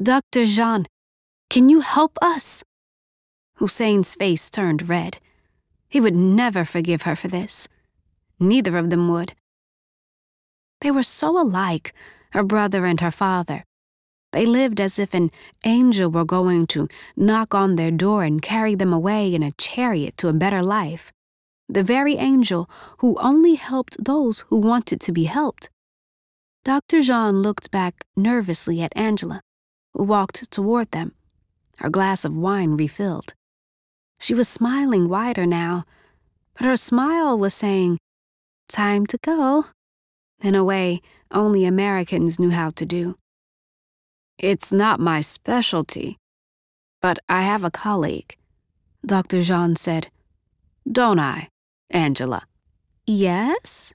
"Doctor Jean, can you help us?" Hussein's face turned red. He would never forgive her for this. Neither of them would. They were so alike, her brother and her father. They lived as if an angel were going to knock on their door and carry them away in a chariot to a better life. The very angel who only helped those who wanted to be helped. Doctor Jean looked back nervously at Angela, who walked toward them, her glass of wine refilled. She was smiling wider now, but her smile was saying, "Time to go," in a way only Americans knew how to do. "It's not my specialty, but I have a colleague," Doctor Jean said. "Don't I, Angela?" "Yes,"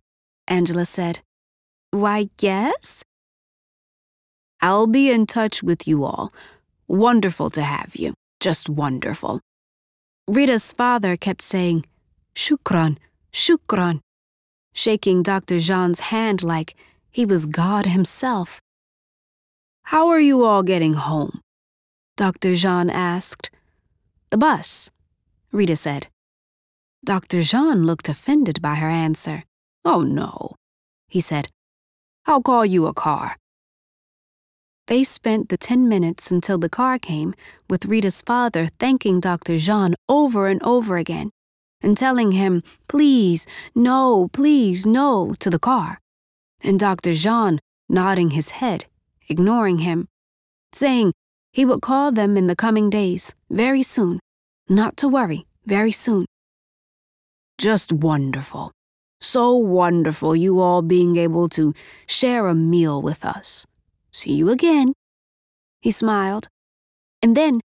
Angela said. "Why, yes." "I'll be in touch with you all. Wonderful to have you. Just wonderful." Rita's father kept saying, "Shukran, shukran," shaking Doctor Jean's hand like he was God himself. "How are you all getting home?" Doctor Jean asked. "The bus," Rita said. Doctor Jean looked offended by her answer. "Oh, no," he said. "I'll call you a car." They spent the ten minutes until the car came, with Rita's father thanking Doctor Jean over and over again, and telling him, "Please, no, please, no," to the car, and Doctor Jean nodding his head, ignoring him, saying he would call them in the coming days, very soon, not to worry, very soon. Just wonderful. So wonderful you all being able to share a meal with us. See you again. He smiled. And then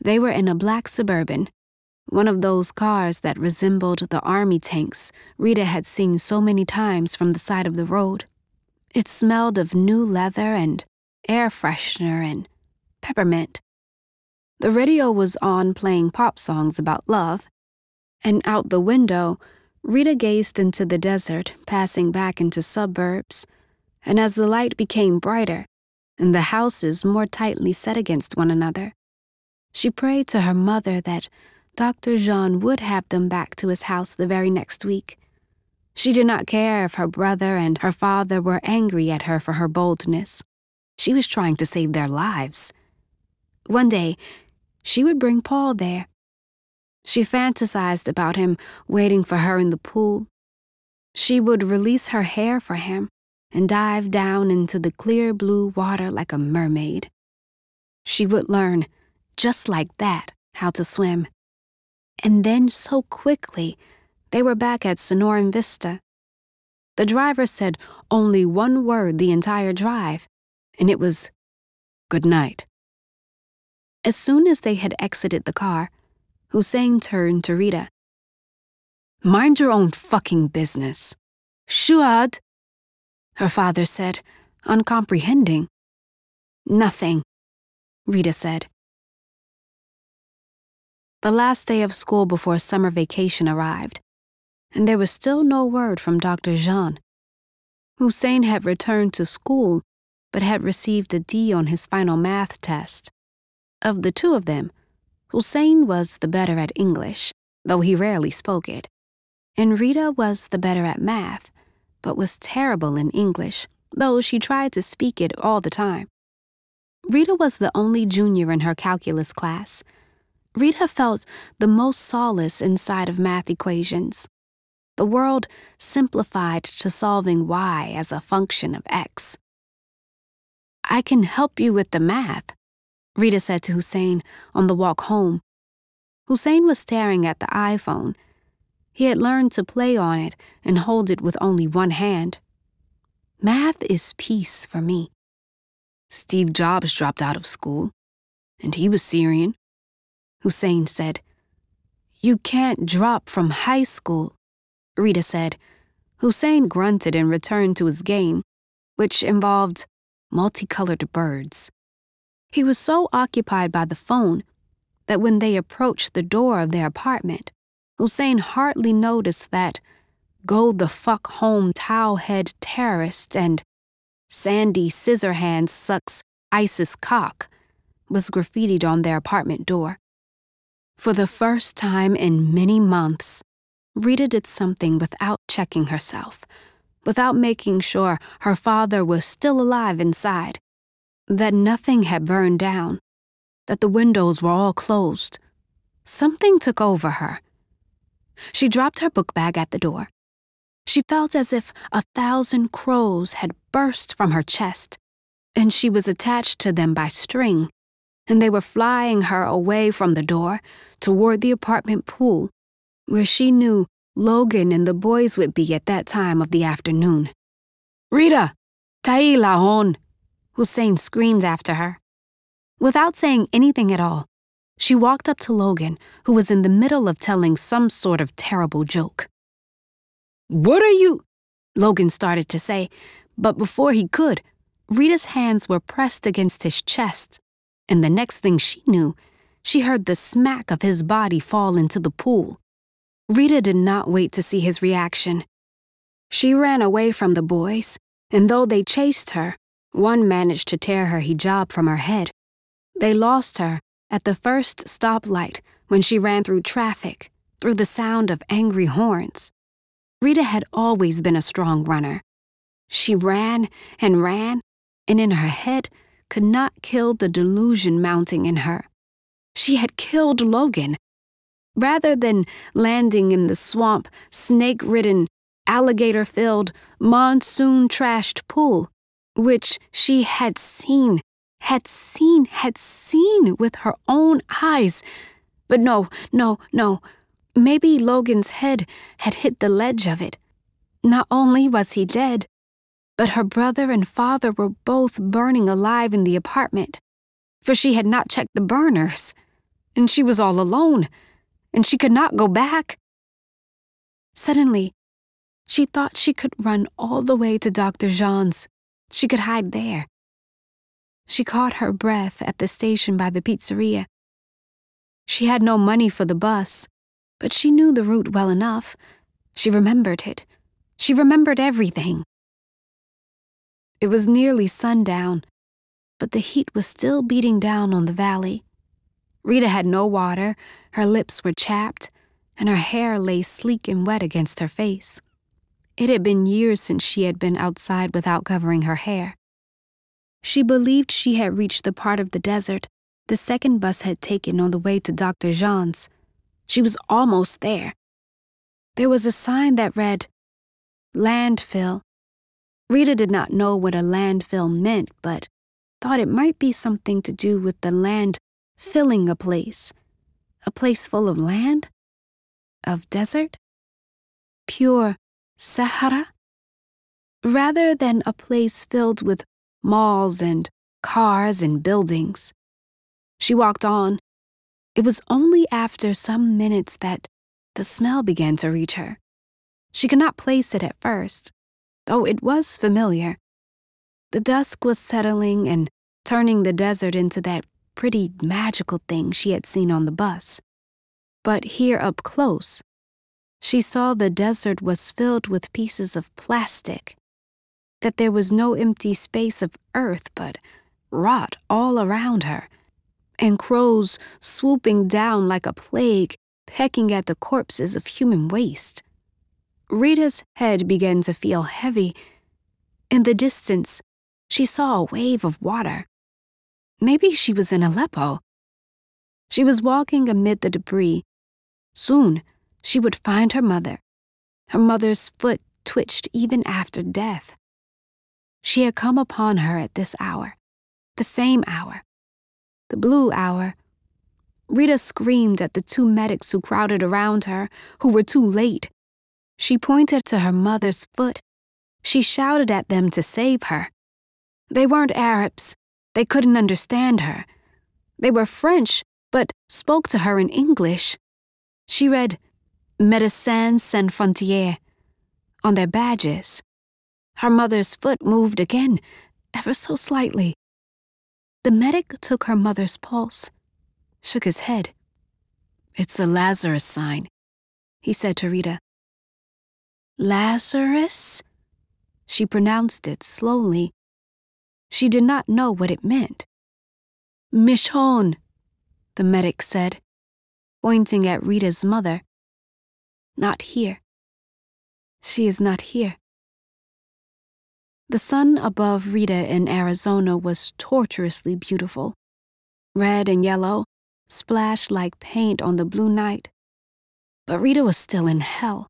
they were in a black Suburban, one of those cars that resembled the army tanks Rita had seen so many times from the side of the road. It smelled of new leather and air freshener and peppermint. The radio was on playing pop songs about love, and out the window, Rita gazed into the desert, passing back into suburbs, and as the light became brighter and the houses more tightly set against one another, she prayed to her mother that Doctor Jean would have them back to his house the very next week. She did not care if her brother and her father were angry at her for her boldness. She was trying to save their lives. One day, she would bring Paul there. She fantasized about him waiting for her in the pool. She would release her hair for him and dive down into the clear blue water like a mermaid. She would learn, just like that, how to swim. And then so quickly, they were back at Sonoran Vista. The driver said only one word the entire drive, and it was, "Good night." As soon as they had exited the car, Hussein turned to Rita. "Mind your own fucking business." "Shuad," her father said, uncomprehending. "Nothing," Rita said. The last day of school before summer vacation arrived, and there was still no word from Doctor Jean. Hussein had returned to school, but had received a D on his final math test. Of the two of them, Hussein was the better at English, though he rarely spoke it. and Rita was the better at math, but was terrible in English, though she tried to speak it all the time. Rita was the only junior in her calculus class. Rita felt the most solace inside of math equations. The world simplified to solving y as a function of x. "I can help you with the math," Rita said to Hussein on the walk home. Hussein was staring at the iPhone. He had learned to play on it and hold it with only one hand. "Math is peace for me. Steve Jobs dropped out of school, and he was Syrian," Hussein said. "You can't drop from high school," Rita said. Hussein grunted and returned to his game, which involved multicolored birds. He was so occupied by the phone that when they approached the door of their apartment, Hussein hardly noticed that "Go the fuck home, towelhead terrorist" and "Sandy Scissorhands sucks ISIS cock" was graffitied on their apartment door. For the first time in many months, Rita did something without checking herself, without making sure her father was still alive inside, that nothing had burned down, that the windows were all closed. Something took over her. She dropped her book bag at the door. She felt as if a thousand crows had burst from her chest, and she was attached to them by string, and they were flying her away from the door toward the apartment pool, where she knew Logan and the boys would be at that time of the afternoon. "Rita, ta'i lahon," Hussein screamed after her. Without saying anything at all, she walked up to Logan, who was in the middle of telling some sort of terrible joke. "What are you—" Logan started to say, but before he could, Rita's hands were pressed against his chest, and the next thing she knew, she heard the smack of his body fall into the pool. Rita did not wait to see his reaction. She ran away from the boys, and though they chased her, one managed to tear her hijab from her head. They lost her at the first stoplight when she ran through traffic, through the sound of angry horns. Rita had always been a strong runner. She ran and ran, and in her head could not kill the delusion mounting in her. She had killed Logan. Rather than landing in the swamp, snake-ridden, alligator-filled, monsoon-trashed pool, which she had seen, had seen, had seen with her own eyes. But no, no, no. Maybe Logan's head had hit the ledge of it. Not only was he dead, but her brother and father were both burning alive in the apartment, for she had not checked the burners, and she was all alone, and she could not go back. Suddenly, she thought she could run all the way to Doctor Jean's. She could hide there. She caught her breath at the station by the pizzeria. She had no money for the bus, but she knew the route well enough. She remembered it. She remembered everything. It was nearly sundown, but the heat was still beating down on the valley. Rita had no water, her lips were chapped, and her hair lay sleek and wet against her face. It had been years since she had been outside without covering her hair. She believed she had reached the part of the desert the second bus had taken on the way to Doctor Jean's. She was almost there. There was a sign that read, "Landfill." Rita did not know what a landfill meant, but thought it might be something to do with the land filling a place, a place full of land, of desert, pure Sahara. Rather than a place filled with malls and cars and buildings. She walked on. It was only after some minutes that the smell began to reach her. She could not place it at first, though it was familiar. The dusk was settling and turning the desert into that pretty magical thing she had seen on the bus. But here up close, she saw the desert was filled with pieces of plastic, that there was no empty space of earth but rot all around her, and crows swooping down like a plague, pecking at the corpses of human waste. Rita's head began to feel heavy. In the distance, she saw a wave of water. Maybe she was in Aleppo. She was walking amid the debris. Soon, she would find her mother. Her mother's foot twitched even after death. She had come upon her at this hour, the same hour, the blue hour. Rita screamed at the two medics who crowded around her, who were too late. She pointed to her mother's foot. She shouted at them to save her. They weren't Arabs. They couldn't understand her. They were French, but spoke to her in English. She read Médecins Sans Frontières on their badges. Her mother's foot moved again, ever so slightly. The medic took her mother's pulse, shook his head. "It's a Lazarus sign," he said to Rita. "Lazarus?" She pronounced it slowly. She did not know what it meant. "Michonne," the medic said, pointing at Rita's mother. "Not here. She is not here." The sun above Rita in Arizona was torturously beautiful. Red and yellow, splashed like paint on the blue night. But Rita was still in hell.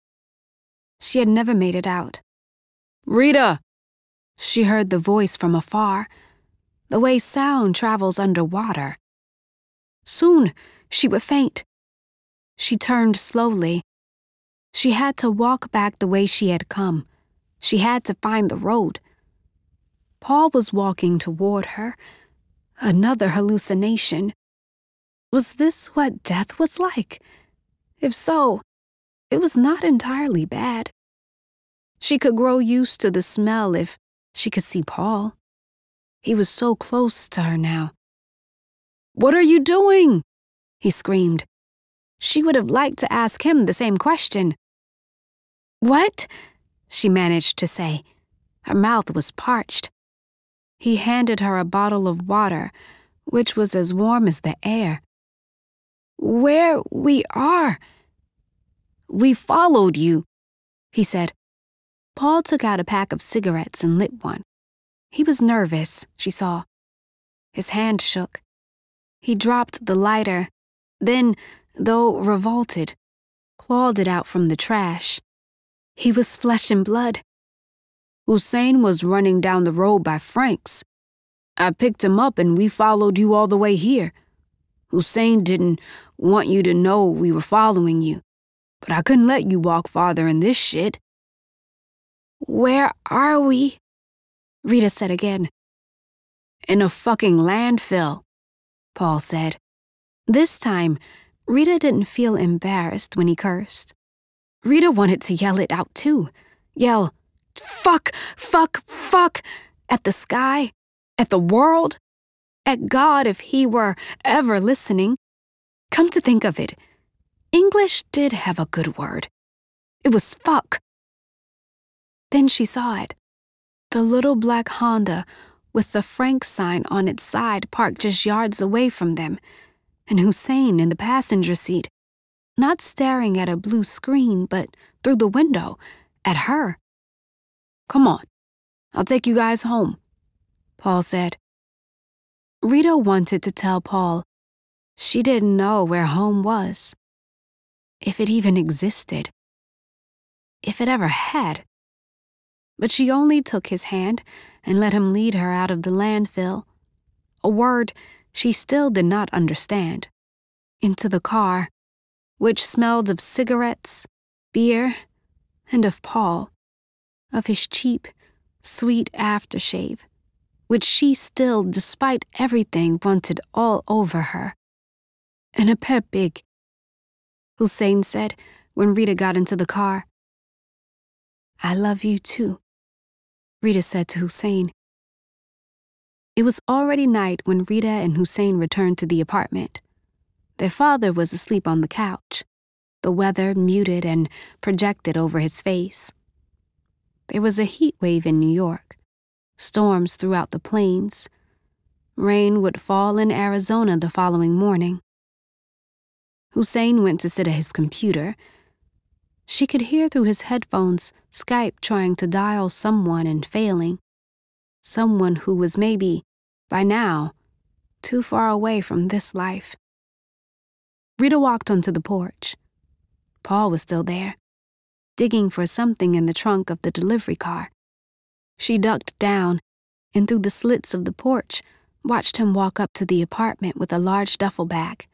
She had never made it out. "Rita!" She heard the voice from afar, the way sound travels underwater. Soon, she would faint. She turned slowly. She had to walk back the way she had come. She had to find the road. Paul was walking toward her. Another hallucination. Was this what death was like? If so, it was not entirely bad. She could grow used to the smell if she could see Paul. He was so close to her now. "What are you doing?" he screamed. She would have liked to ask him the same question. "What?" she managed to say. Her mouth was parched. He handed her a bottle of water, which was as warm as the air. "Where we are." "We followed you," he said. Paul took out a pack of cigarettes and lit one. He was nervous, she saw. His hand shook. He dropped the lighter, then, though revolted, clawed it out from the trash. He was flesh and blood. "Hussein was running down the road by Frank's. I picked him up and we followed you all the way here. Hussein didn't want you to know we were following you, but I couldn't let you walk farther in this shit." "Where are we?" Rita said again. "In a fucking landfill," Paul said. This time, Rita didn't feel embarrassed when he cursed. Rita wanted to yell it out too. Yell, "Fuck, fuck, fuck," at the sky, at the world, at God if he were ever listening. Come to think of it, English did have a good word. It was fuck. Then she saw it. The little black Honda with the Frank sign on its side parked just yards away from them, and Hussein in the passenger seat. Not staring at a blue screen, but through the window, at her. "Come on, I'll take you guys home," Paul said. Rita wanted to tell Paul. She didn't know where home was. If it even existed. If it ever had. But she only took his hand and let him lead her out of the landfill. A word she still did not understand. Into the car, which smelled of cigarettes, beer, and of Paul, of his cheap, sweet aftershave, which she still, despite everything, wanted all over her. "And a pet big," Hussein said when Rita got into the car. "I love you too," Rita said to Hussein. It was already night when Rita and Hussein returned to the apartment. Their father was asleep on the couch, the weather muted and projected over his face. There was a heat wave in New York, storms throughout the plains. Rain would fall in Arizona the following morning. Hussein went to sit at his computer. She could hear through his headphones Skype trying to dial someone and failing. Someone who was maybe, by now, too far away from this life. Rita walked onto the porch. Paul was still there, digging for something in the trunk of the delivery car. She ducked down and through the slits of the porch watched him walk up to the apartment with a large duffel bag.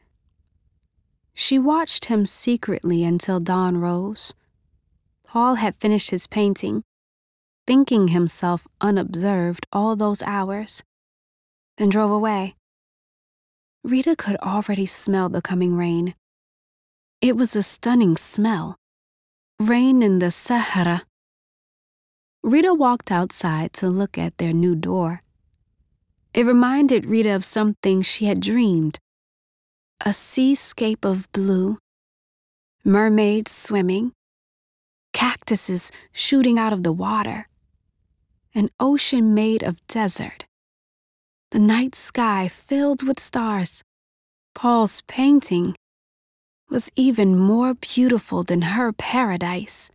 She watched him secretly until dawn rose. Paul had finished his painting, thinking himself unobserved all those hours, then drove away. Rita could already smell the coming rain. It was a stunning smell. Rain in the Sahara. Rita walked outside to look at their new door. It reminded Rita of something she had dreamed. A seascape of blue, mermaids swimming, cactuses shooting out of the water, an ocean made of desert, the night sky filled with stars. Paul's painting was even more beautiful than her paradise.